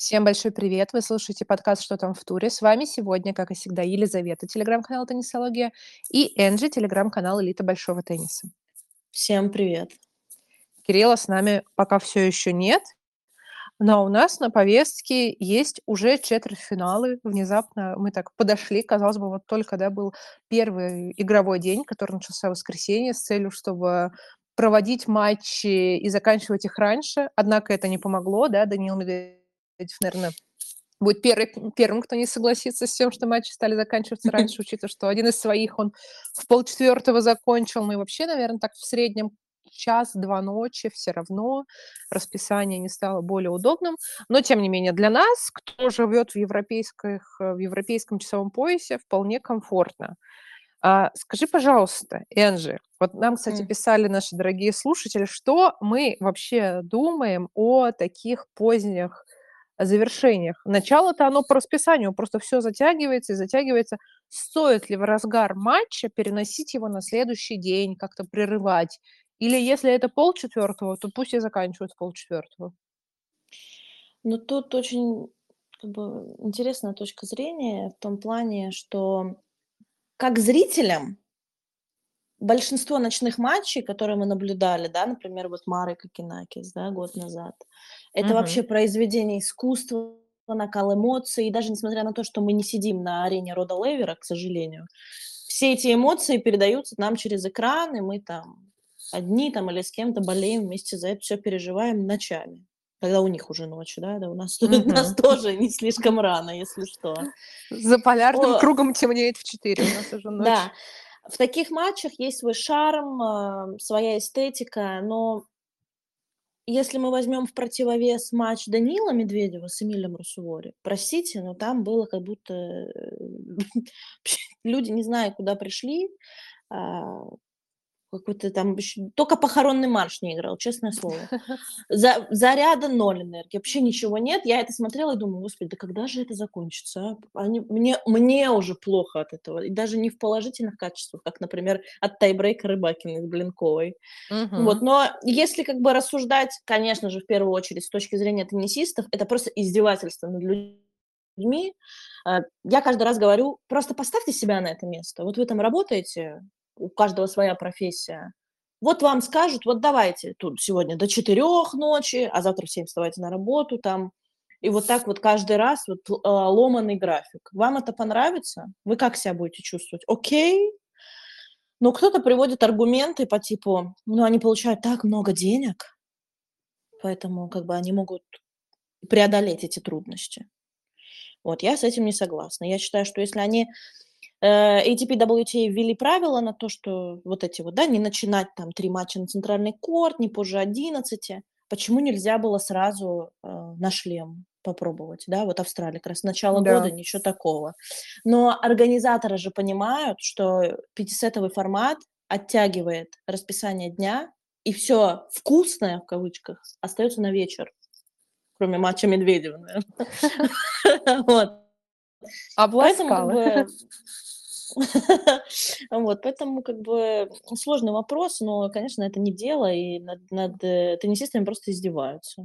Всем большой привет! Вы слушаете подкаст «Что там в туре?». С вами сегодня, как и всегда, Елизавета, телеграм-канал «Теннисология», и Энджи, телеграм-канал «Элита Большого тенниса». Всем привет! Кирилла с нами пока все еще нет, но у нас на повестке есть уже четвертьфиналы. Внезапно мы так подошли, казалось бы, вот только был первый игровой день, который начался в воскресенье, с целью, чтобы проводить матчи и заканчивать их раньше. Однако это не помогло, да, Даниил Медведев, наверное, будет первым, кто не согласится с тем, что матчи стали заканчиваться раньше, учитывая, что один из своих он в 3:30 закончил. Ну и вообще, наверное, так в среднем 1-2 ночи все равно расписание не стало более удобным. Но, тем не менее, для нас, кто живет в европейском часовом поясе, вполне комфортно. Скажи, пожалуйста, Энджи, вот нам, кстати, писали наши дорогие слушатели, что мы вообще думаем о таких поздних завершениях. Начало-то оно по расписанию, просто все затягивается и затягивается. Стоит ли в разгар матча переносить его на следующий день, как-то прерывать? Или если это 3:30, то пусть и заканчивают 3:30? Ну, тут очень интересная точка зрения в том плане, что как зрителям большинство ночных матчей, которые мы наблюдали, да, например, вот Мары Какинакис, да, год назад, это вообще произведение искусства, накал эмоций, и даже несмотря на то, что мы не сидим на арене Рода Лейвера, к сожалению, все эти эмоции передаются нам через экран, и мы там одни там или с кем-то болеем вместе за это, все переживаем ночами. Когда у них уже ночь, да, у нас тоже не слишком рано, если что. За полярным кругом темнеет в 4, у нас уже ночь. Да. В таких матчах есть свой шарм, своя эстетика, но если мы возьмем в противовес матч Даниила Медведева с Эмилем Руусувуори, простите, но там было как будто люди, не зная, куда пришли, какой-то там только похоронный марш не играл, честное слово. Заряда ноль энергии, вообще ничего нет. Я это смотрела и думаю, господи, да когда же это закончится? А? Мне уже плохо от этого. И даже не в положительных качествах, как, например, от тайбрейка Рыбакиной с Блинковой. Вот. Но если рассуждать, конечно же, в первую очередь с точки зрения теннисистов, это просто издевательство над людьми. Я каждый раз говорю, просто поставьте себя на это место. Вот вы там работаете, у каждого своя профессия. Вот вам скажут, вот давайте тут сегодня до 4 ночи, а завтра в 7 вставайте на работу там. И вот так вот каждый раз вот ломаный график. Вам это понравится? Вы как себя будете чувствовать? Окей. Но кто-то приводит аргументы по типу, они получают так много денег, поэтому они могут преодолеть эти трудности. Вот, я с этим не согласна. Я считаю, что если они... ATP, WTA ввели правила на то, что вот эти вот, да, не начинать там 3 матча на центральный корт, не позже 11. Почему нельзя было сразу на шлем попробовать, да, вот Австралия, как раз начало года, ничего такого. Но организаторы же понимают, что 5-сетовый формат оттягивает расписание дня, и все вкусное, в кавычках, остается на вечер, кроме матча Медведева, наверное. Вот. Поэтому сложный вопрос, но, конечно, это не дело, и над теннисистами просто издеваются.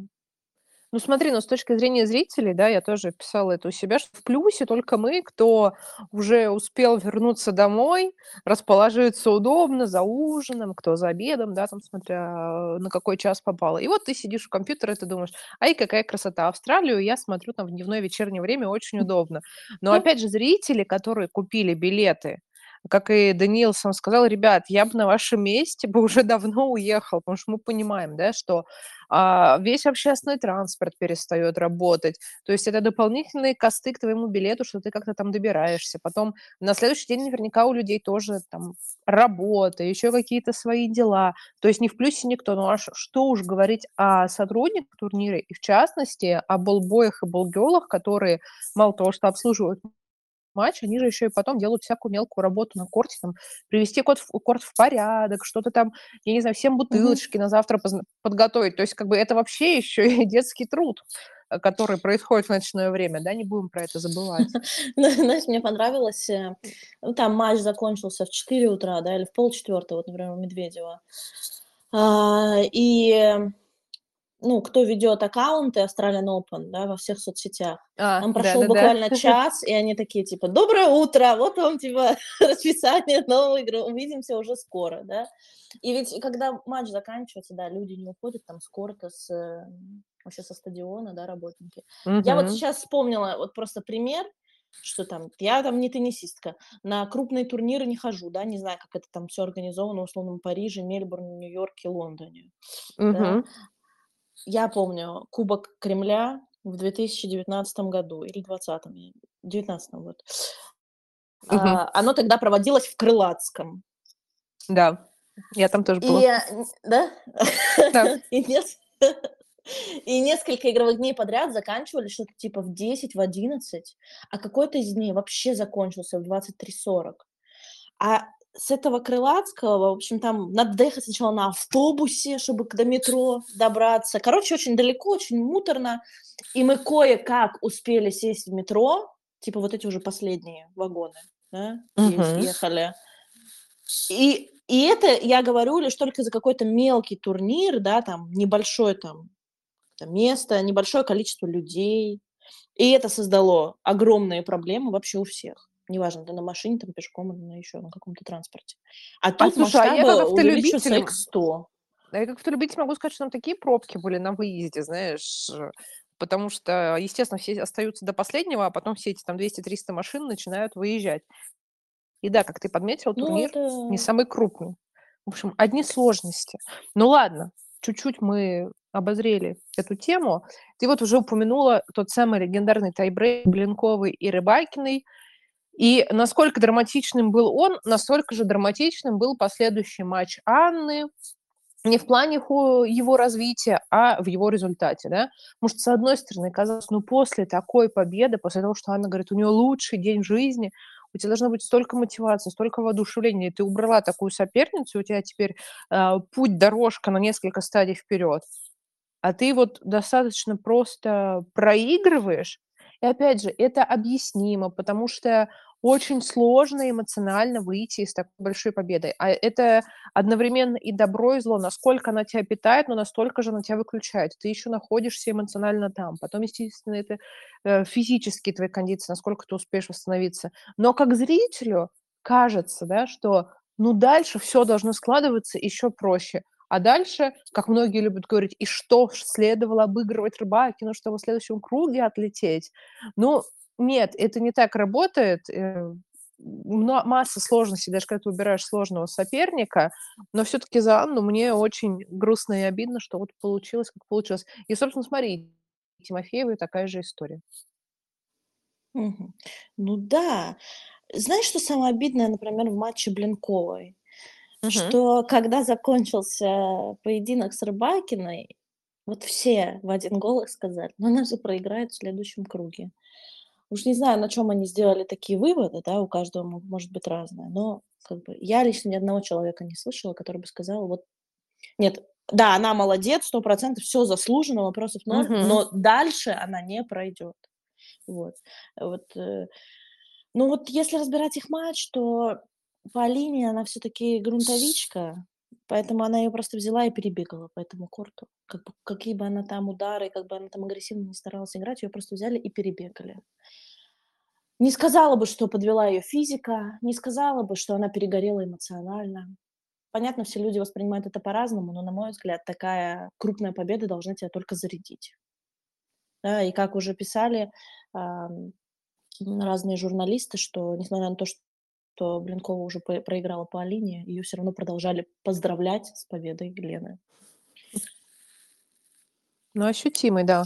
Ну смотри, с точки зрения зрителей, да, я тоже писала это у себя, что в плюсе только мы, кто уже успел вернуться домой, расположиться удобно за ужином, кто за обедом, да, там, смотря на какой час попало. И вот ты сидишь у компьютера, и ты думаешь, ай, какая красота, Австралию я смотрю там в дневное вечернее время, очень удобно. Но опять же, зрители, которые купили билеты, как и Даниил сам сказал, ребят, я бы на вашем месте уже давно уехал, потому что мы понимаем, да, что весь общественный транспорт перестает работать, то есть это дополнительные косты к твоему билету, что ты как-то там добираешься, потом на следующий день наверняка у людей тоже там работа, еще какие-то свои дела, то есть не в плюсе никто, ну а что уж говорить о сотрудниках турнира и в частности о болбоях и болгелах, которые мало того, что обслуживают матч, они же еще и потом делают всякую мелкую работу на корте, там, привести корт в порядок, что-то там, я не знаю, всем бутылочки на завтра подготовить. То есть, это вообще еще и детский труд, который происходит в ночное время, да, не будем про это забывать. Знаешь, мне понравилось, там матч закончился в 4 утра, да, или в 3:30, вот, например, у Медведева. И ну, кто ведет аккаунты Australian Open, да, во всех соцсетях. Там прошел буквально час, и они такие, типа, доброе утро, вот вам, типа, расписание новой игры, увидимся уже скоро, да. И ведь, когда матч заканчивается, да, люди не уходят там с корта, с... вообще со стадиона, да, работники. Mm-hmm. Я вот сейчас вспомнила вот просто пример, что там, я там не теннисистка, на крупные турниры не хожу, да, не знаю, как это там все организовано, условно, в Париже, Мельбурне, Нью-Йорке, Лондоне. Mm-hmm. Да. Я помню Кубок Кремля в 2019 году или 2020, 19 год. Mm-hmm. Оно тогда проводилось в Крылатском. Да, я там тоже была. Да? Да. И нет... И несколько игровых дней подряд заканчивали что-то типа в 10, в 11, а какой-то из дней вообще закончился в 23:40. А с этого Крылатского, в общем, там надо доехать сначала на автобусе, чтобы до метро добраться. Короче, очень далеко, очень муторно. И мы кое-как успели сесть в метро, типа вот эти уже последние вагоны, да, ехали. И это, я говорю, лишь только за какой-то мелкий турнир, да, там, небольшой там, место, небольшое количество людей. И это создало огромные проблемы вообще у всех. Неважно, ты на машине, там, пешком или на еще на каком-то транспорте. А тут масштабы увеличиваются x100. Да, я как автолюбитель могу сказать, что там такие пробки были на выезде, знаешь, потому что, естественно, все остаются до последнего, а потом все эти там 200-300 машин начинают выезжать. И да, как ты подметил, турнир не самый крупный. В общем, одни сложности. Ну ладно, чуть-чуть мы обозрели эту тему. Ты вот уже упомянула тот самый легендарный тайбрейк Блинковой и Рыбакиной. И насколько драматичным был он, настолько же драматичным был последующий матч Анны. Не в плане его развития, а в его результате, да. Может, с одной стороны, казалось, ну после такой победы, после того, что Анна говорит, у нее лучший день в жизни, у тебя должно быть столько мотивации, столько воодушевления. Ты убрала такую соперницу, у тебя теперь путь, дорожка на несколько стадий вперед. А ты вот достаточно просто проигрываешь. И опять же, это объяснимо, потому что очень сложно эмоционально выйти из такой большой победы. А это одновременно и добро, и зло. Насколько она тебя питает, но настолько же она тебя выключает. Ты еще находишься эмоционально там. Потом, естественно, это физические твои кондиции, насколько ты успеешь восстановиться. Но как зрителю кажется, да, что ну дальше все должно складываться еще проще. А дальше, как многие любят говорить, и что следовало обыгрывать Рыбакину, чтобы в следующем круге отлететь. Ну, нет, это не так работает. Масса сложностей, даже когда ты выбираешь сложного соперника. Но все-таки за Анну мне очень грустно и обидно, что вот получилось, как получилось. И, собственно, смотри, Тимофеевой такая же история. Угу. Ну да. Знаешь, что самое обидное, например, в матче Блинковой? Угу. Что когда закончился поединок с Рыбакиной, вот все в один голос сказали, ну она же проиграет в следующем круге. Уж не знаю, на чем они сделали такие выводы, да, у каждого может быть разное, но как бы я лично ни одного человека не слышала, который бы сказал, вот, нет, да, она молодец, 100%, все заслужено, вопросов ноль, но дальше она не пройдет. Ну вот если разбирать их матч, то по линии она все-таки грунтовичка, поэтому она ее просто взяла и перебегала по этому корту. Как бы, какие бы она там удары, как бы она там агрессивно не старалась играть, ее просто взяли и перебегали. Не сказала бы, что подвела ее физика, не сказала бы, что она перегорела эмоционально. Понятно, все люди воспринимают это по-разному, но, на мой взгляд, такая крупная победа должна тебя только зарядить. Да, и как уже писали разные журналисты, что, несмотря на то, что Блинкова уже проиграла по Алине, ее все равно продолжали поздравлять с победой Елены. Ну, ощутимый, да.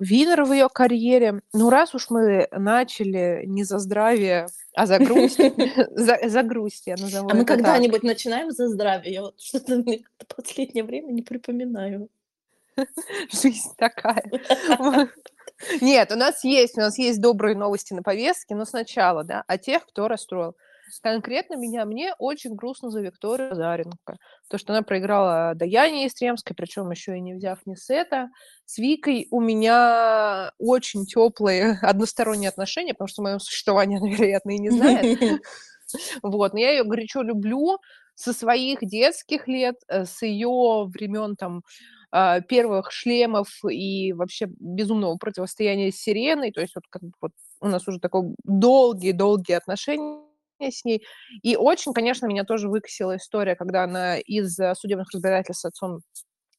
Винер в ее карьере. Ну, раз уж мы начали не за здравие, а за грусть. За грусть, я назову. А мы когда-нибудь начинаем за здравие? Я вот что-то в последнее время не припоминаю. Жизнь такая. Нет, у нас есть добрые новости на повестке, но сначала, да, о тех, кто расстроил. Конкретно мне очень грустно за Викторию Заренко. То, что она проиграла Даяне Естремской, причем еще и не взяв ни сета. С Викой у меня очень теплые односторонние отношения, потому что мое существование она, вероятно, и не знает. Вот, но я ее горячо люблю со своих детских лет, с ее времен там первых шлемов и вообще безумного противостояния с Сиреной. То есть вот, как бы, вот у нас уже такое долгие-долгие отношения с ней. И очень, конечно, меня тоже выкосила история, когда она из-за судебных разбирательств с отцом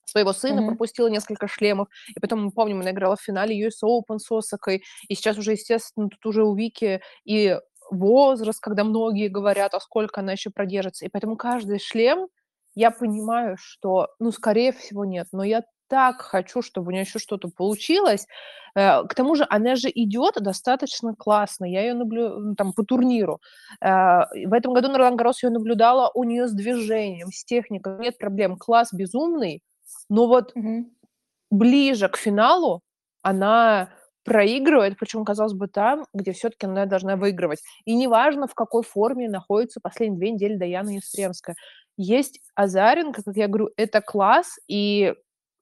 своего сына пропустила несколько шлемов. И потом, мы помним, она играла в финале US Open с Осакой. И сейчас уже, естественно, тут уже у Вики и возраст, когда многие говорят, а сколько она еще продержится. И поэтому каждый шлем, я понимаю, что, ну, скорее всего, нет. Но я так хочу, чтобы у нее еще что-то получилось. К тому же она же идет достаточно классно. Я ее наблюдаю там по турниру. В этом году на Ролан Гаррос ее наблюдала, у нее с движением, с техникой. Нет проблем. Класс безумный. Но вот ближе к финалу она проигрывает, причем, казалось бы, там, где все-таки она должна выигрывать. И неважно, в какой форме находится последние 2 недели Даяна Естремская. Есть Азаренко, как я говорю, это класс, и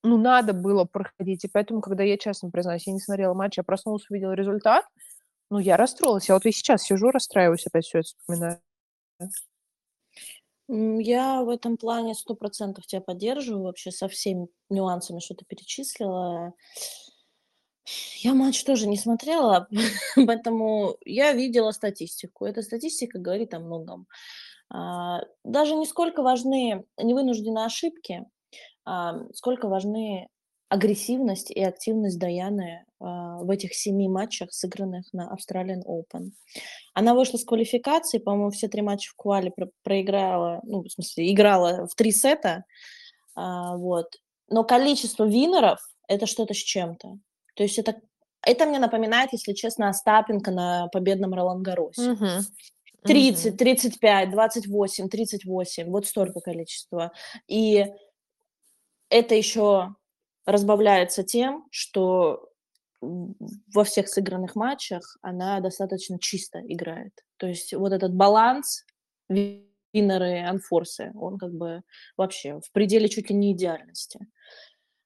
ну, надо было проходить. И поэтому, когда я, честно признаюсь, я не смотрела матч, я проснулась, увидела результат, ну, я расстроилась. Я вот и сейчас сижу, расстраиваюсь, опять все это вспоминаю. Я в этом плане 100% тебя поддерживаю вообще со всеми нюансами, что ты перечислила. Я матч тоже не смотрела, поэтому я видела статистику. Эта статистика говорит о многом. Даже не сколько важны невынужденные ошибки, сколько важны агрессивность и активность Даяны в этих 7 матчах, сыгранных на Australian Open. Она вышла с квалификации, по-моему, все 3 матча в квали проиграла, ну, в смысле, играла в 3 сета, вот. Но количество виннеров – это что-то с чем-то. То есть это мне напоминает, если честно, Остапенко на победном Ролан-Гарросе. 30, 35, 28, 38, вот столько количества. И это еще разбавляется тем, что во всех сыгранных матчах она достаточно чисто играет. То есть вот этот баланс виннеры и анфорсы, он как бы вообще в пределе чуть ли не идеальности.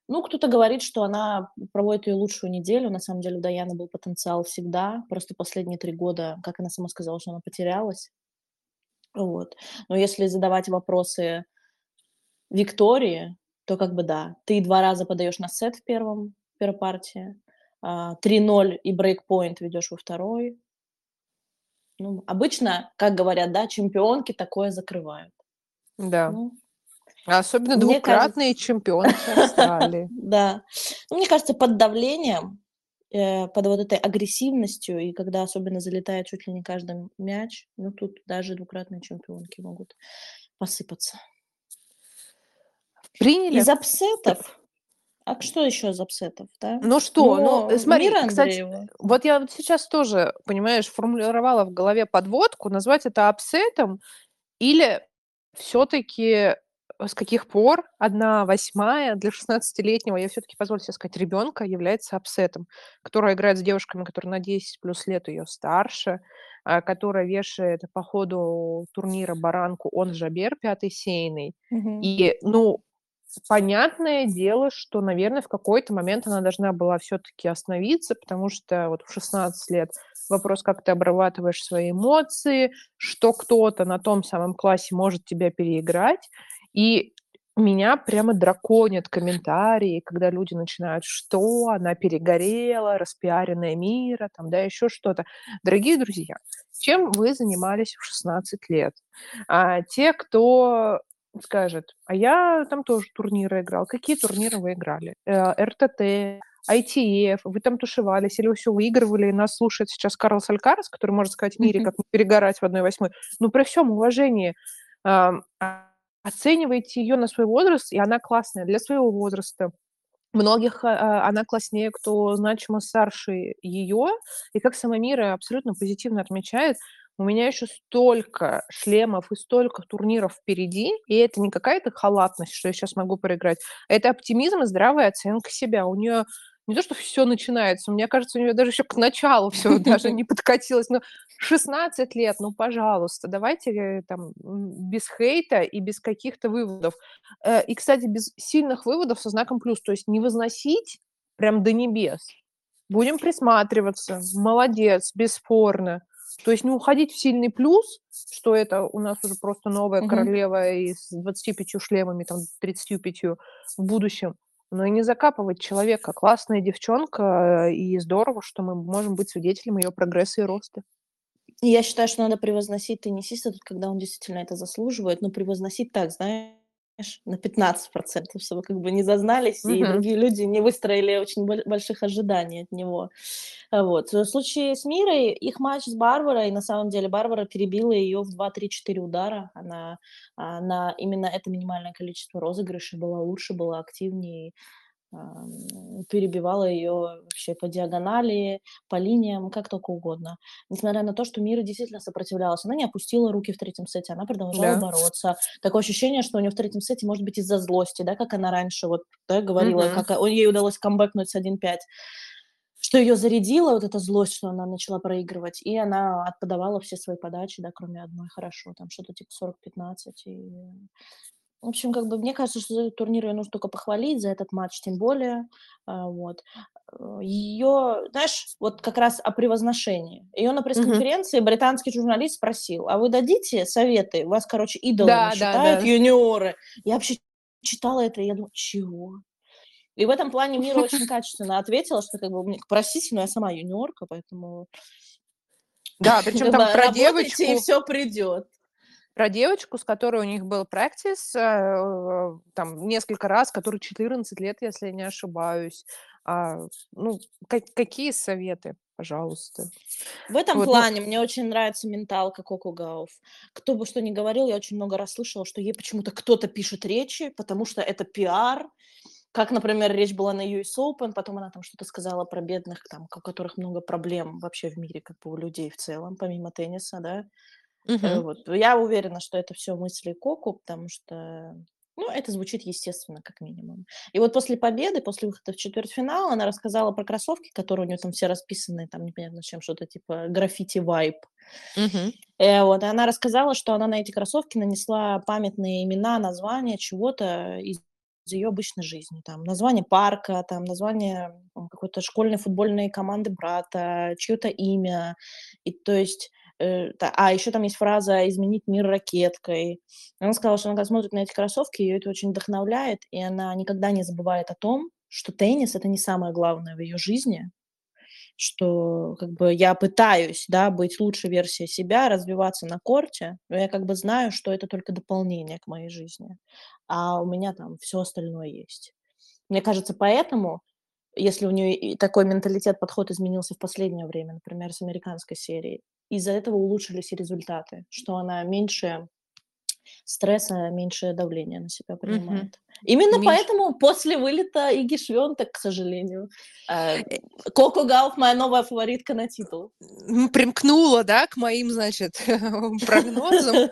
Ну, кто-то говорит, что она проводит ее лучшую неделю. На самом деле у Даяны был потенциал всегда. Просто последние 3 года, как она сама сказала, что она потерялась. Вот. Но если задавать вопросы Виктории, то как бы да. Ты 2 раза подаешь на сет в первой партии. 3-0 и брейкпоинт ведешь во второй. Ну, обычно, как говорят, да, чемпионки такое закрывают. Да. Ну, особенно двукратные чемпионки Австралии. Да. Мне кажется, под давлением, под вот этой агрессивностью, и когда особенно залетает чуть ли не каждый мяч, ну, тут даже двукратные чемпионки могут посыпаться. Приняли. Из апсетов? А что еще из апсетов, да? Ну что, ну смотри, кстати, вот я вот сейчас тоже, понимаешь, формулировала в голове подводку, назвать это апсетом или все-таки... С каких пор 1/8 для 16-летнего, я все-таки позволю себе сказать, ребенка является апсетом, которая играет с девушками, которые на 10 плюс лет ее старше, которая вешает по ходу турнира Баранку, он Жабер, 5-сеянный. И, ну, понятное дело, что, наверное, в какой-то момент она должна была все-таки остановиться, потому что вот в 16 лет вопрос, как ты обрабатываешь свои эмоции, что кто-то на том самом классе может тебя переиграть. И меня прямо драконят комментарии, когда люди начинают, что она перегорела, распиаренная Мирра, там, да, еще что-то. Дорогие друзья, чем вы занимались в 16 лет? А те, кто скажет, а я там тоже турниры играл. Какие турниры вы играли? РТТ, ITF, вы там тушевались или вы все выигрывали, и нас слушает сейчас Карлос Алькарас, который может сказать Мирре, как не перегорать в 1/8. Ну, при всем уважении... Оцениваете ее на свой возраст, и она классная для своего возраста. Многих она класснее, кто значимо старше ее. И как сама Мирра абсолютно позитивно отмечает, у меня еще столько шлемов и столько турниров впереди, и это не какая-то халатность, что я сейчас могу проиграть. Это оптимизм и здравая оценка себя. У нее не то, что все начинается, мне кажется, у нее даже еще к началу все даже не подкатилось. Но 16 лет, ну, пожалуйста, давайте там без хейта и без каких-то выводов. И, кстати, без сильных выводов со знаком плюс. То есть не возносить прям до небес. Будем присматриваться. Молодец, бесспорно. То есть не уходить в сильный плюс, что это у нас уже просто новая королева и с 25 шлемами, там, 35 в будущем. но и не закапывать человека. Классная девчонка, и здорово, что мы можем быть свидетелем ее прогресса и роста. Я считаю, что надо превозносить теннисиста, когда он действительно это заслуживает, но превозносить так, знаешь, на 15%, чтобы как бы не зазнались, и другие люди не выстроили очень больших ожиданий от него. Вот. В случае с Мирой, их матч с Барбарой, на самом деле Барбара перебила ее в 2-3-4 удара. Она на именно это минимальное количество розыгрышей была лучше, была активнее, перебивала ее вообще по диагонали, по линиям, как только угодно. Несмотря на то, что Мира действительно сопротивлялась, она не опустила руки в третьем сете, она продолжала бороться. Такое ощущение, что у нее в третьем сете, может быть, из-за злости, да, как она раньше вот, да, говорила, как ей удалось камбэкнуть с 1-5, что ее зарядила вот эта злость, что она начала проигрывать, и она отподавала все свои подачи, да, кроме одной, хорошо, там что-то типа 40-15, и... В общем, как бы мне кажется, что за этот турнир ее нужно только похвалить, за этот матч тем более. Вот. Ее, знаешь, вот как раз о превозношении. Ее на пресс-конференции британский журналист спросил, а вы дадите советы? У вас, короче, идолы считают юниоры. Я вообще читала это, и я думаю, чего? И в этом плане Мира очень качественно ответила, что как бы, простите, но я сама юниорка, поэтому... Да, причем там про девочку... и все придет. Про девочку, с которой у них был практис, там, несколько раз, которой 14 лет, если я не ошибаюсь. Ну, какие советы, пожалуйста? В этом вот плане мне очень нравится менталка Коко Гауф. Кто бы что ни говорил, я очень много раз слышала, что ей почему-то кто-то пишет речи, потому что это пиар. Как, например, речь была на US Open, потом она там что-то сказала про бедных, там, у которых много проблем вообще в мире, как бы у людей в целом, помимо тенниса, да. Вот. Я уверена, что это все мысли Коку, потому что, ну, это звучит естественно, как минимум. И вот после победы, после выхода в четвертьфинал, она рассказала про кроссовки, которые у нее там все расписаны, там непонятно чем, что-то типа граффити-вайб. Вот. И она рассказала, что она на эти кроссовки нанесла памятные имена, названия чего-то из ее обычной жизни. Там название парка, там название какой-то школьной футбольной команды брата, чье-то имя. И то есть... А еще там есть фраза «изменить мир ракеткой». Она сказала, что она смотрит на эти кроссовки, ее это очень вдохновляет, и она никогда не забывает о том, что теннис – это не самое главное в ее жизни, что как бы я пытаюсь, да, быть лучшей версией себя, развиваться на корте, но я как бы знаю, что это только дополнение к моей жизни, а у меня там все остальное есть. Мне кажется, поэтому... если у нее такой менталитет, подход изменился в последнее время, например, с американской серии, из-за этого улучшились и результаты, что она меньше стресса, меньше давления на себя принимает. Именно поэтому после вылета Иги Швёнтек, к сожалению, Коко Гауф моя новая фаворитка на титул. Примкнула, да, к моим, значит, прогнозам.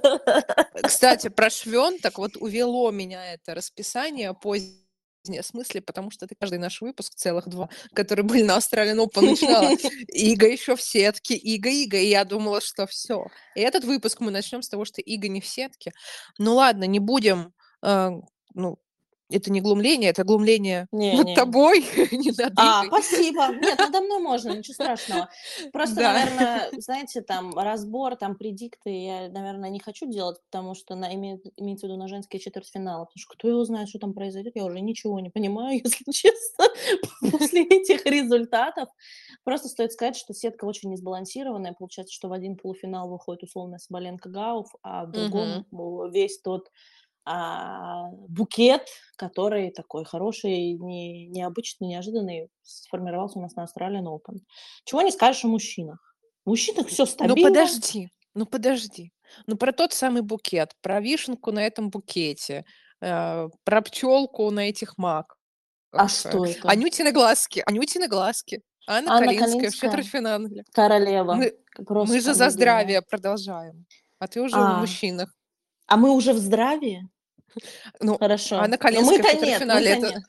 Кстати, про Швёнтек, вот увело меня это расписание позднее, в смысле, потому что ты каждый наш выпуск, целых два, которые были на Australian Open, начинала Ига еще в сетке, Ига, и я думала, что все. И этот выпуск мы начнем с того, что Ига не в сетке. Ну ладно, не будем, ну, это не глумление, это глумление над тобой, не над Игой. А, спасибо. Нет, надо мной можно, ничего страшного. Просто, наверное, знаете, там, разбор, там, предикты я, наверное, не хочу делать, потому что имеется в виду на женские четвертьфиналы, потому что кто его знает, что там произойдет, я уже ничего не понимаю, если честно, после этих результатов. Просто стоит сказать, что сетка очень несбалансированная, получается, что в один полуфинал выходит условно Соболенко-Гауф, а в другом весь тот... букет, который такой хороший, необычный, неожиданный, сформировался у нас на Australian Open. Чего не скажешь о мужчинах. В мужчинах все стабильно. Ну подожди. Ну про тот самый букет, про вишенку на этом букете, про пчелку на этих маках. А что это? Анютины глазки. Анна Калинская в четвертьфинале. Королева. Мы же за здравие продолжаем. А ты уже о мужчинах. А мы уже в здравии? Ну, хорошо. Анна Калинская в четвертьфинале. Это...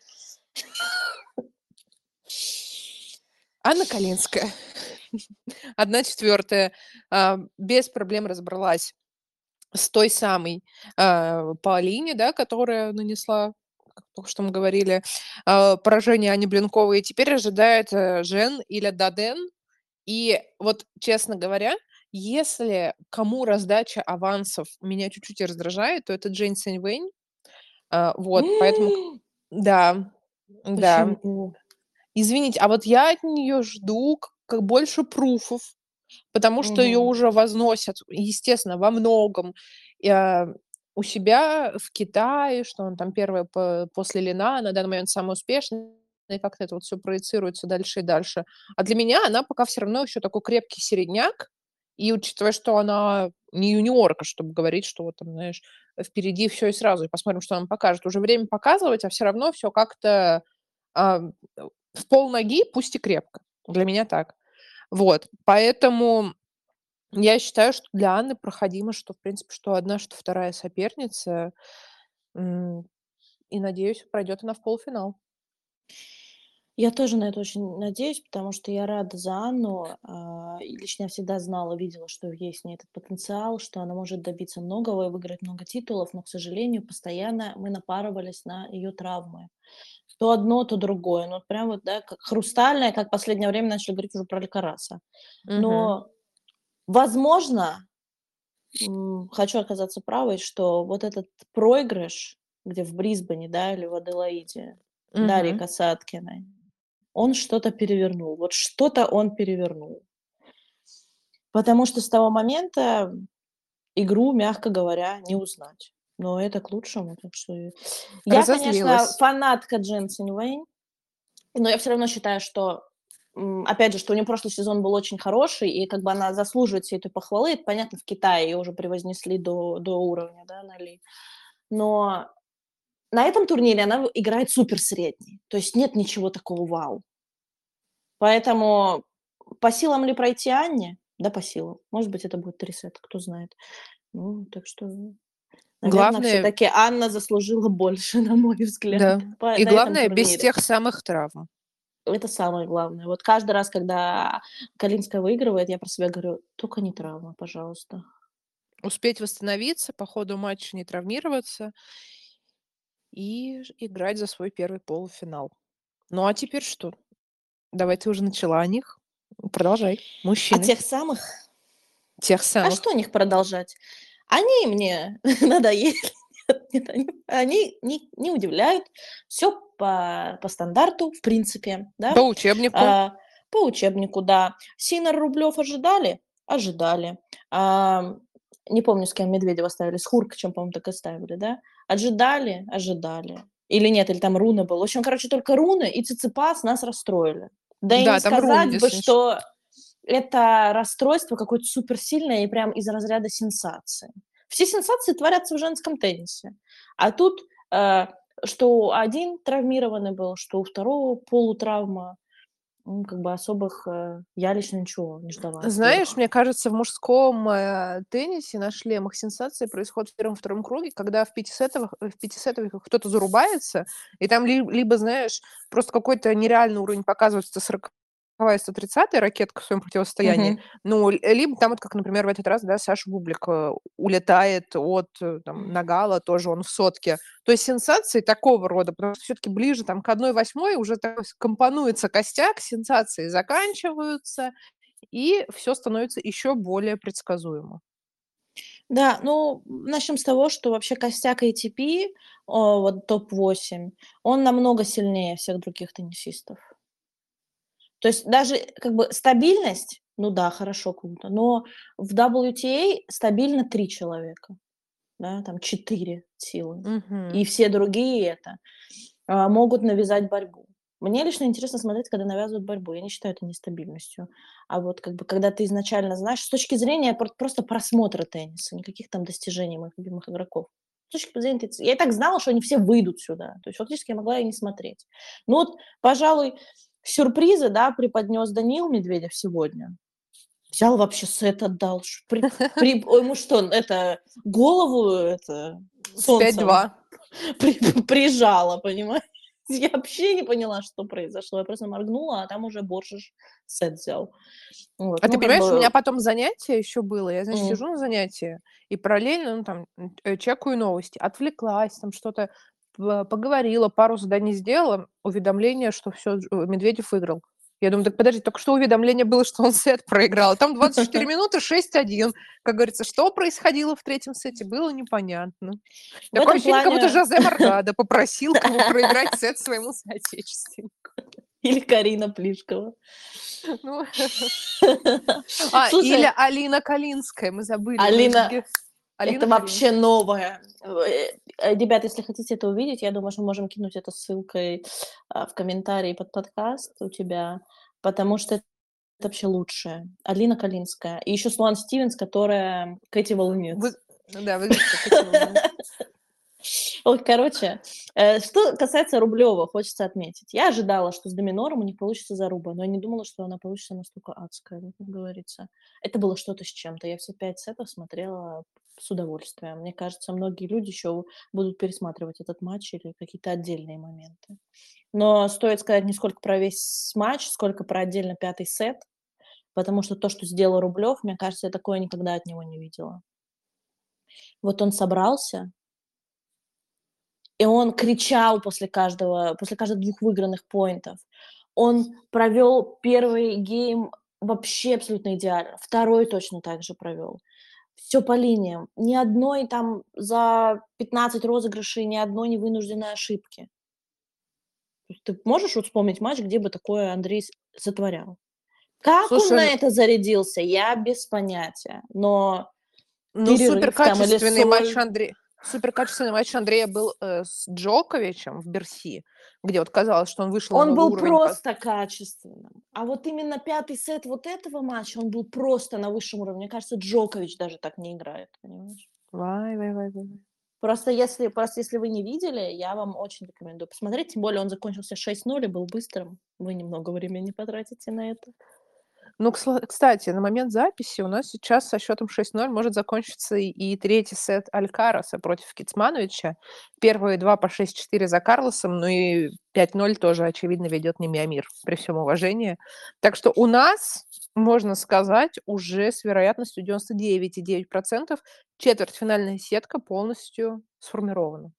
Анна Калинская. 1/4. Без проблем разобралась с той самой Полине, да, которая нанесла, как только что мы говорили, поражение Ане Блинковой. И теперь ожидает Жен или Даден. И вот, честно говоря, если кому раздача авансов меня чуть-чуть раздражает, то это Джейн Сяньвэнь. Вот, поэтому... Да, Да. Почему? Извините, а вот я от нее жду как больше пруфов, потому что ее уже возносят, естественно, во многом. У себя в Китае, что он там первая после Лина, на данный момент самая успешная, и как-то это вот все проецируется дальше и дальше. А для меня она пока все равно еще такой крепкий середняк, и учитывая, что она не юниорка, чтобы говорить, что вот там, знаешь, впереди все и сразу, и посмотрим, что она покажет. Уже время показывать, а все равно все как-то в полноги, пусть и крепко. Для меня так. Вот, поэтому... Я считаю, что для Анны проходимо, что, в принципе, что одна, что вторая соперница. И, надеюсь, пройдет она в полуфинал. Я тоже на это очень надеюсь, потому что я рада за Анну. И лично я всегда знала, видела, что есть в ней этот потенциал, что она может добиться многого и выиграть много титулов, но, к сожалению, постоянно мы напарывались на ее травмы. То одно, то другое. Ну, прям вот, да, как хрустальное, как в последнее время начали говорить уже про Алькараса. Но... Возможно, хочу оказаться правой, что вот этот проигрыш, где в Брисбене, да, или в Аделаиде, Дарьи Касаткиной, он что-то перевернул. Вот что-то он перевернул. Потому что с того момента игру, мягко говоря, не узнать. Но это к лучшему. Так что... Я, конечно, фанатка Джен Циньвэнь, но я все равно считаю, что опять же, что у нее прошлый сезон был очень хороший, и как бы она заслуживает всей этой похвалы. Это, понятно, в Китае ее уже превознесли до уровня, да, Нали. Но на этом турнире она играет суперсредний. То есть нет ничего такого вау. Поэтому по силам ли пройти Анне? Да, по силам. Может быть, это будет 3 сета, кто знает. Ну, так что... Наверное, главное, все-таки Анна заслужила больше, на мой взгляд. Да. И главное, без тех самых травм. Это самое главное. Вот каждый раз, когда Калинская выигрывает, я про себя говорю, только не травма, пожалуйста. Успеть восстановиться, по ходу матча не травмироваться и играть за свой первый полуфинал. Ну, а теперь что? Давай, ты уже начала о них. Продолжай. Мужчины. А тех самых? Тех самых. А что о них продолжать? Они мне надоели. Они не удивляют. Все по стандарту, в принципе. Да? По учебнику. По учебнику, да. Синер, Рублёв ожидали? Ожидали. Не помню, с кем Медведева ставили. С Хуркачем, по-моему, так и ставили, да? Ожидали? Ожидали. Или нет, или там Руна был. В общем, короче, только Руна и Циципас нас расстроили. Да, и да, не сказать бы, что это расстройство какое-то суперсильное и прям из разряда сенсации. Все сенсации творятся в женском теннисе. А тут, что один травмированный был, что у второго полутравма, ну, как бы особых я лично ничего не ждала. Знаешь, мне кажется, в мужском теннисе на шлемах сенсации происходит в первом-втором круге, когда в пятисетовых кто-то зарубается, и там либо, знаешь, просто какой-то нереальный уровень показывается 40 130-я ракетка в своем противостоянии. Ну, либо там, вот как, например, в этот раз, да, Саша Бублик улетает от там, Нагала, тоже он в сотке. То есть сенсации такого рода, потому что все-таки ближе там, к 1/8 уже так компонуется костяк, сенсации заканчиваются, и все становится еще более предсказуемо. Да, ну, начнем с того, что вообще костяк ATP, вот топ-8, он намного сильнее всех других теннисистов. То есть даже как бы стабильность, ну да, хорошо круто, но в WTA стабильно 3 человека, да, там 4 силы, и все другие это могут навязать борьбу. Мне лично интересно смотреть, когда навязывают борьбу, я не считаю это нестабильностью, а вот как бы когда ты изначально знаешь, с точки зрения просто просмотра тенниса, никаких там достижений моих любимых игроков. Я и так знала, что они все выйдут сюда, то есть фактически я могла и не смотреть. Ну вот, пожалуй... Сюрпризы, да, преподнес Даниил Медведев сегодня. Взял вообще сет, отдал. Ему что, это голову это солнцем 5-2 прижало, понимаешь? Я вообще не поняла, что произошло. Я просто моргнула, а там уже Боршиш сет взял. Вот. А ну, ты понимаешь, у меня потом занятие еще было. Я, значит, сижу на занятии и параллельно, ну, там, чекаю новости. Отвлеклась, там что-то... поговорила, пару заданий сделала, уведомление, что все, Медведев выиграл. Я думаю, так подожди, только что уведомление было, что он сет проиграл. Там 24 минуты, 6-1. Как говорится, что происходило в третьем сете, было непонятно. Такое ощущение, как будто Жозе Мордадо попросил кого проиграть сет своему соотечественнику. Или Карина Плишкова. Или Алина Калинская, мы забыли. Алина это Калинская. Вообще новая. Ребят, если хотите это увидеть, я думаю, что мы можем кинуть это ссылкой в комментарии под подкаст у тебя, потому что это вообще лучшее. Алина Калинская. И еще Слоан Стивенс, которая Кэти Волынец. Да, вы знаете, ой, короче, что касается Рублёва, хочется отметить. Я ожидала, что с Доминором у них получится заруба, но я не думала, что она получится настолько адская, как говорится. Это было что-то с чем-то. Я все 5 сетов смотрела с удовольствием. Мне кажется, многие люди еще будут пересматривать этот матч или какие-то отдельные моменты. Но стоит сказать не сколько про весь матч, сколько про отдельно 5-й сет, потому что то, что сделал Рублёв, мне кажется, я такое никогда от него не видела. Вот он собрался, и он кричал после каждых 2 выигранных поинтов. Он провел первый гейм вообще абсолютно идеально. Второй точно так же провел. Все по линиям. Ни одной там за 15 розыгрышей, ни одной невынужденной ошибки. Ты можешь вот вспомнить матч, где бы такое Андрей сотворял? Как слушай, он на это зарядился, я без понятия. Но перерыв, суперкачественный там, матч Андрея. Суперкачественный матч Андрея был с Джоковичем в Берси, где вот казалось, что он вышел на новый уровень. Он был просто качественным. А вот именно 5-й сет вот этого матча, он был просто на высшем уровне. Мне кажется, Джокович даже так не играет, понимаешь? Вай. Просто если вы не видели, я вам очень рекомендую посмотреть. Тем более он закончился 6-0 и был быстрым. Вы немного времени потратите на это. Ну, кстати, на момент записи у нас сейчас со счетом 6-0 может закончиться и 3-й сет Алькараса против Кицмановича. Первые 2 по 6-4 за Карлосом, ну и 5-0 тоже, очевидно, ведет не Миомир, при всем уважении. Так что у нас, можно сказать, уже с вероятностью 99,9% четвертьфинальная сетка полностью сформирована.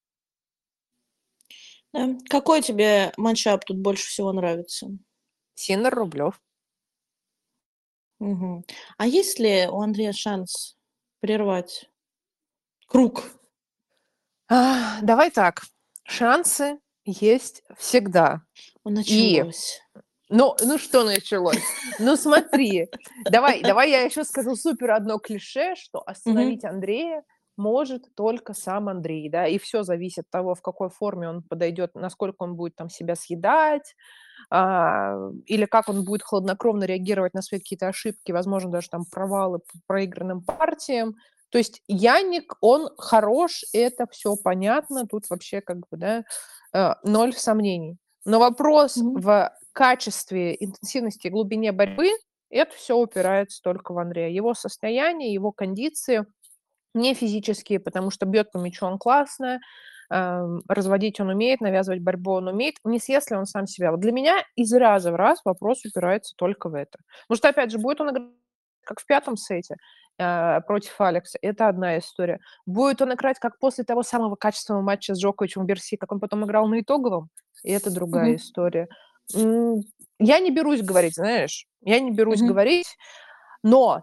Да. Какой тебе матчап тут больше всего нравится? Синер-Рублёв. Угу. А есть ли у Андрея шанс прервать круг? Давай так. Шансы есть всегда. Началось. Ну что началось? Ну смотри, давай я еще скажу супер одно клише, что остановить Андрея может только сам Андрей, да, и все зависит от того, в какой форме он подойдет, насколько он будет там себя съедать, или как он будет хладнокровно реагировать на свои какие-то ошибки, возможно, даже там провалы по проигранным партиям. То есть Яник, он хорош, это все понятно, тут вообще как бы, да, 0 сомнений. Но вопрос в качестве, интенсивности и глубине борьбы, это все упирается только в Андрея. Его состояние, его кондиции, не физические, потому что бьет по мячу он классно, разводить он умеет, навязывать борьбу он умеет, не съест ли он сам себя. Вот для меня из раза в раз вопрос упирается только в это. Потому что, опять же, будет он играть, как в 5-м сете против Алекса, это одна история. Будет он играть, как после того самого качественного матча с Джоковичем в Берси, как он потом играл на итоговом, и это другая история. Я не берусь говорить, знаешь, но...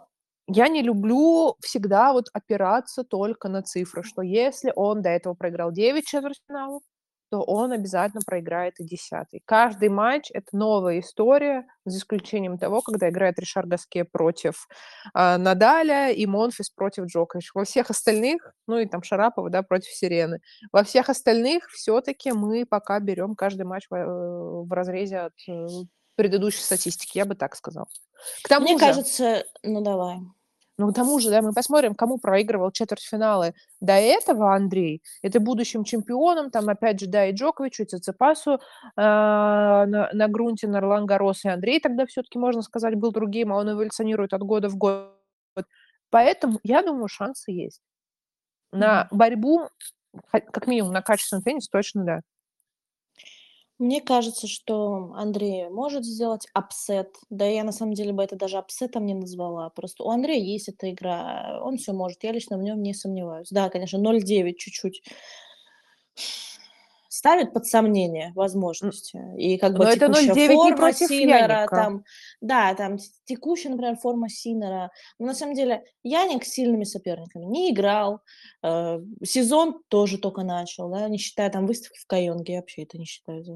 Я не люблю всегда вот опираться только на цифры, что если он до этого проиграл 9 четвертьфиналов, то он обязательно проиграет и 10-й. Каждый матч – это новая история, за исключением того, когда играет Ришар Гаске против Надаля и Монфис против Джоковича. Во всех остальных, ну и там Шарапова, да, против Сирены, во всех остальных все-таки мы пока берем каждый матч в разрезе от... предыдущей статистики, я бы так сказала. К тому же, мы посмотрим, кому проигрывал четвертьфиналы до этого Андрей. Это будущим чемпионом, там, опять же, да, и Джоковичу, и Циципасу на грунте, на Ролан Гаррос, и Андрей тогда все-таки, можно сказать, был другим, а он эволюционирует от года в год. Поэтому, я думаю, шансы есть. На борьбу, как минимум, на качественный теннис точно, да. Мне кажется, что Андрей может сделать апсет. Да я на самом деле бы это даже апсетом не назвала. Просто у Андрея есть эта игра. Он все может. Я лично в нем не сомневаюсь. Да, конечно, 0-9 чуть-чуть ставят под сомнение возможности. И как бы текущая форма Синера, там, да, там текущая, например, форма Синера. Но на самом деле Яник с сильными соперниками не играл. Сезон тоже только начал, да, не считая там выставки в Каенге, я вообще это не считаю за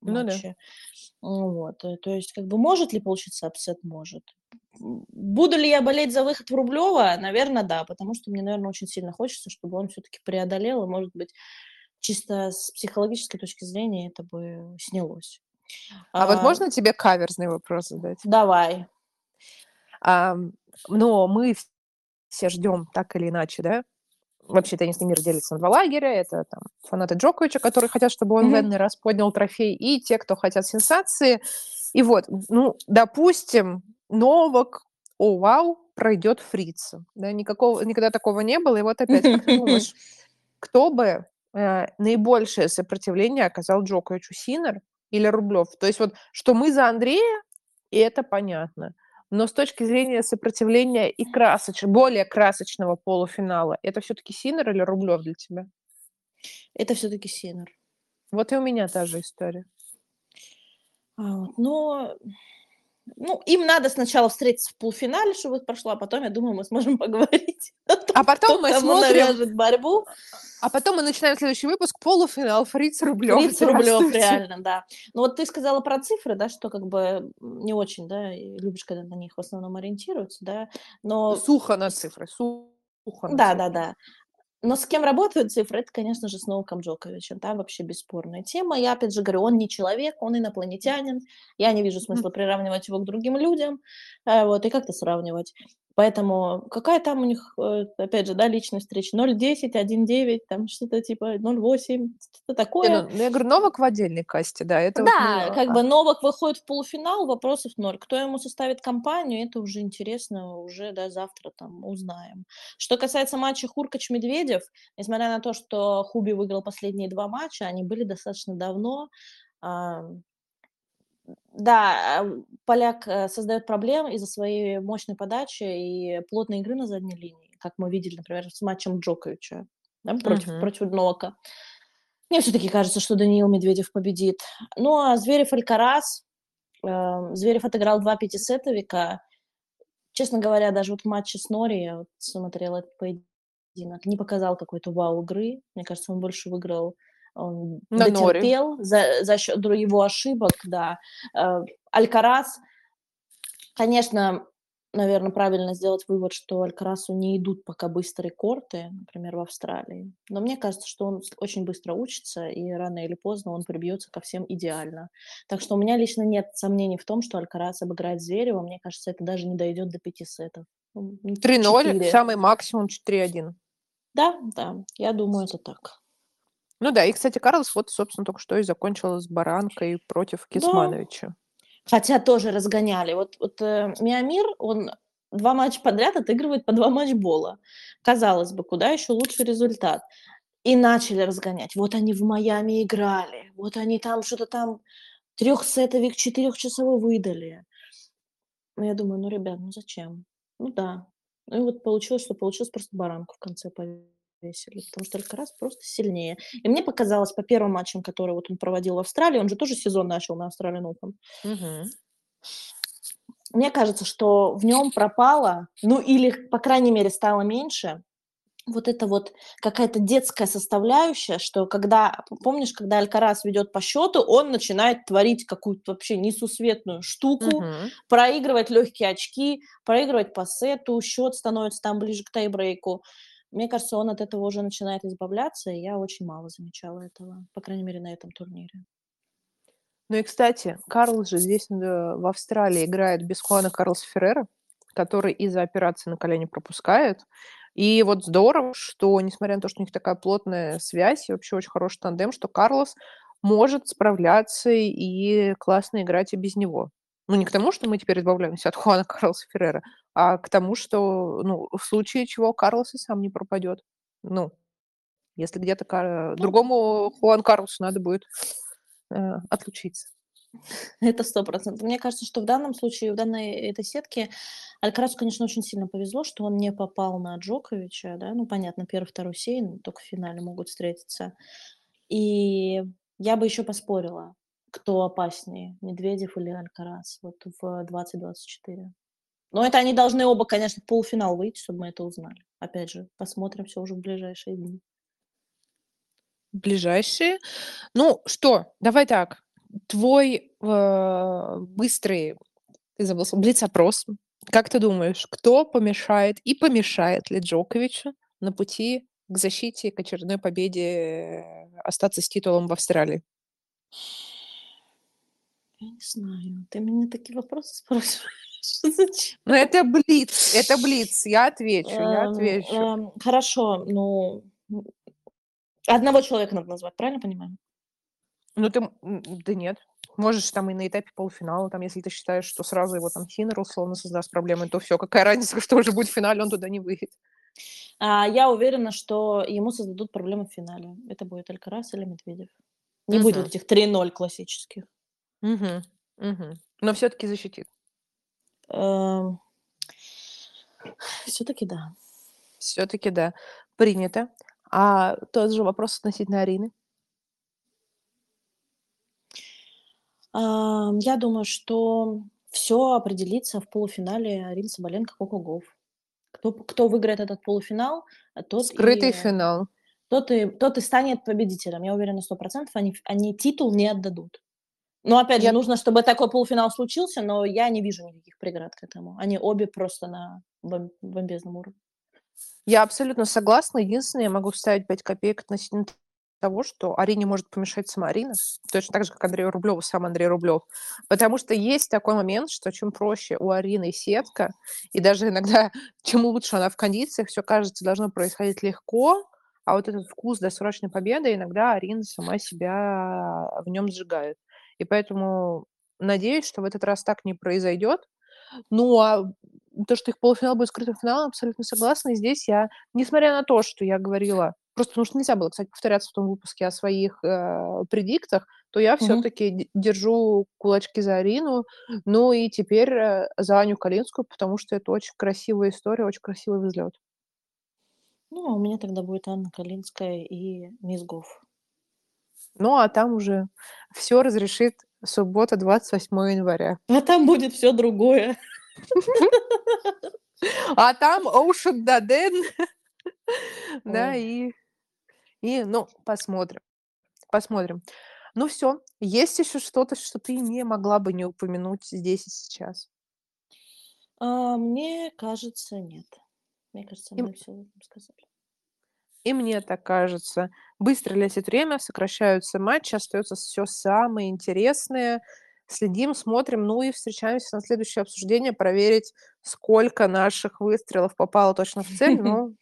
матчи. Ну, да. Вот, то есть как бы может ли получиться апсет? Может. Буду ли я болеть за выход в Рублёва? Наверное, да, потому что мне, наверное, очень сильно хочется, чтобы он все-таки преодолел, и, может быть, чисто с психологической точки зрения это бы снялось. А вот можно тебе каверзный вопрос задать? Давай. Но мы все ждем так или иначе, да? Вообще теннисный мир делится на два лагеря. Это там фанаты Джоковича, которые хотят, чтобы он в этот раз поднял трофей, и те, кто хотят сенсации. И вот, ну, допустим, Новак, о, вау, пройдет Фрица. Да, никогда такого не было. И вот опять, как ты думаешь, кто бы наибольшее сопротивление оказал Джоковичу, Синер или Рублёв? То есть вот, что мы за Андрея, и это понятно. Но с точки зрения сопротивления и более красочного полуфинала, это все-таки Синер или Рублёв для тебя? Это все-таки Синер. Вот и у меня та же история. Но... Ну, им надо сначала встретиться в полуфинале, чтобы это прошло, а потом, я думаю, мы сможем поговорить. А потом мы смотрим борьбу. А потом мы начинаем следующий выпуск. Полуфинал, Фриц-Рублёв. Фриц-Рублёв, реально, да. Ну, вот ты сказала про цифры, да, что как бы не очень, да, любишь, когда на них в основном ориентируются, да, но... Сухо на цифры, сухо на цифры. Да. Но с кем работают цифры, это, конечно же, с Новаком Джоковичем. Там вообще бесспорная тема. Я, опять же, говорю, он не человек, он инопланетянин. Я не вижу смысла приравнивать его к другим людям. Вот, и как-то сравнивать. Поэтому какая там у них, опять же, да, личная встреча? 0,10, 1,9, там что-то типа 0,8, что-то такое. Я говорю, Новак в отдельной касте, да. Это да, вот, как бы Новак выходит в полуфинал, вопросов ноль. Кто ему составит компанию, это уже интересно, уже да, завтра там узнаем. Что касается матча Хуркач-Медведев, несмотря на то, что Хуби выиграл последние два матча, они были достаточно давно. Да, поляк создает проблемы из-за своей мощной подачи и плотной игры на задней линии, как мы видели, например, с матчем Джоковича, да, против Новака. Мне все-таки кажется, что Даниил Медведев победит. Ну, а Зверев-Алькарас. Зверев отыграл два пятисетовика. Честно говоря, даже вот в матче с Нори я вот смотрела этот поединок. Не показал какой-то вау-игры. Мне кажется, он больше выиграл... Он дотерпел за счет его ошибок, да. Алькарас, конечно, наверное, правильно сделать вывод, что Алькарасу не идут пока быстрые корты, например, в Австралии. Но мне кажется, что он очень быстро учится, и рано или поздно он прибьется ко всем идеально. Так что у меня лично нет сомнений в том, что Алькарас обыграет Зверева. Мне кажется, это даже не дойдет до 5 сетов. 3-0, самый максимум 4-1. Да, я думаю, это так. Ну да, и, кстати, Карлос, вот, собственно, только что и закончил с Баранкой против Кисмановича. Да. Хотя тоже разгоняли. Вот Миомир, он два матча подряд отыгрывает по два матчбола. Казалось бы, куда еще лучший результат. И начали разгонять. Вот они в Майами играли. Вот они там что-то там 3-сетовик, 4-часовой выдали. Я думаю, ну, ребят, ну зачем? Ну да. Ну и вот получилось, что получилось, просто Баранку в конце повесили. Потому что Алькарас просто сильнее. И мне показалось, по первым матчам, которые вот он проводил в Австралии, он же тоже сезон начал на Australian Open. Мне кажется, что в нем пропало, ну или, по крайней мере, стало меньше, вот это вот какая-то детская составляющая, что когда, помнишь, когда Алькарас ведет по счету, он начинает творить какую-то вообще несусветную штуку, проигрывать легкие очки, проигрывать по сету, счет становится там ближе к тайбрейку. Мне кажется, он от этого уже начинает избавляться, и я очень мало замечала этого, по крайней мере, на этом турнире. Ну и, кстати, Карлос же здесь в Австралии играет без Хуана Карлоса Феррера, который из-за операции на колене пропускает. И вот здорово, что, несмотря на то, что у них такая плотная связь и вообще очень хороший тандем, что Карлос может справляться и классно играть и без него. Ну, не к тому, что мы теперь избавляемся от Хуана Карлоса Феррера, а к тому, что, ну, в случае чего Карлос и сам не пропадет. Ну, если где-то другому Хуан Карлосу надо будет отлучиться. Это 100%. Мне кажется, что в данном случае, в данной этой сетке Алькарасу, конечно, очень сильно повезло, что он не попал на Джоковича, да, ну, понятно, первый-второй сей, только в финале могут встретиться. И я бы еще поспорила, кто опаснее, Медведев или Алькарас, вот в 2024. Но это они должны оба, конечно, в полуфинал выйти, чтобы мы это узнали. Опять же, посмотрим все уже в ближайшие дни. Ближайшие? Ну что, давай так. Твой быстрый, ты забыл, блиц-опрос. Как ты думаешь, кто помешает и помешает ли Джоковичу на пути к защите, к очередной победе, остаться с титулом в Австралии? Я не знаю. Ты меня такие вопросы спрашиваешь. Ну, это блиц. Это блиц. Я отвечу. Хорошо. Ну, одного человека надо назвать, правильно понимаю? Ну, ты... Да нет. Можешь там и на этапе полуфинала, там, если ты считаешь, что сразу его там Хинер условно создаст проблемы, то все, какая разница, что уже будет в финале, он туда не выйдет. Я уверена, что ему создадут проблемы в финале. Это будет Алькарас или Медведев. Не будет вот этих 3-0 классических. Но все-таки защитит. Все-таки да. Все-таки да. Принято. А тот же вопрос относительно Арины. Я думаю, что все определится в полуфинале Арина Соболенко, Коко Гауф. Кто выиграет этот полуфинал, тот скрытый финал. Тот и станет победителем. Я уверена, 100%. Они титул не отдадут. Но, опять же, нужно, чтобы такой полуфинал случился, но я не вижу никаких преград к этому. Они обе просто на бомбезном уровне. Я абсолютно согласна. Единственное, я могу вставить 5 копеек относительно того, что Арине может помешать сама Арина, точно так же, как Андрею Рублёву, сам Андрей Рублёв. Потому что есть такой момент, что чем проще у Арины сетка, и даже иногда, чем лучше она в кондициях, все, кажется, должно происходить легко, а вот этот вкус досрочной победы иногда Арина сама себя в нем сжигает. И поэтому надеюсь, что в этот раз так не произойдет. Ну, а то, что их полуфинал будет скрытым финалом, абсолютно согласна. И здесь я, несмотря на то, что я говорила, просто потому что нельзя было, кстати, повторяться в том выпуске о своих предиктах, то я все-таки держу кулачки за Арину, ну и теперь за Аню Калинскую, потому что это очень красивая история, очень красивый взлет. Ну, а у меня тогда будет Анна Калинская и Мизгов. Ну, а там уже все разрешит суббота, 28 января. А там будет все другое. А там Ocean Daden. Да, и, ну, посмотрим. Посмотрим. Ну, все. Есть еще что-то, что ты не могла бы не упомянуть здесь и сейчас? Мне кажется, нет. Мне кажется, мы все сказали. И мне так кажется. Быстро летит время, сокращаются матчи, остается все самое интересное. Следим, смотрим, ну и встречаемся на следующее обсуждение, проверить, сколько наших выстрелов попало точно в цель. Ну,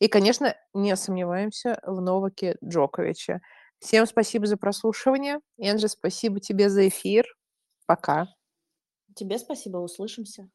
и, конечно, не сомневаемся в Новаке Джоковиче. Всем спасибо за прослушивание. Энджи, спасибо тебе за эфир. Пока. Тебе спасибо, услышимся.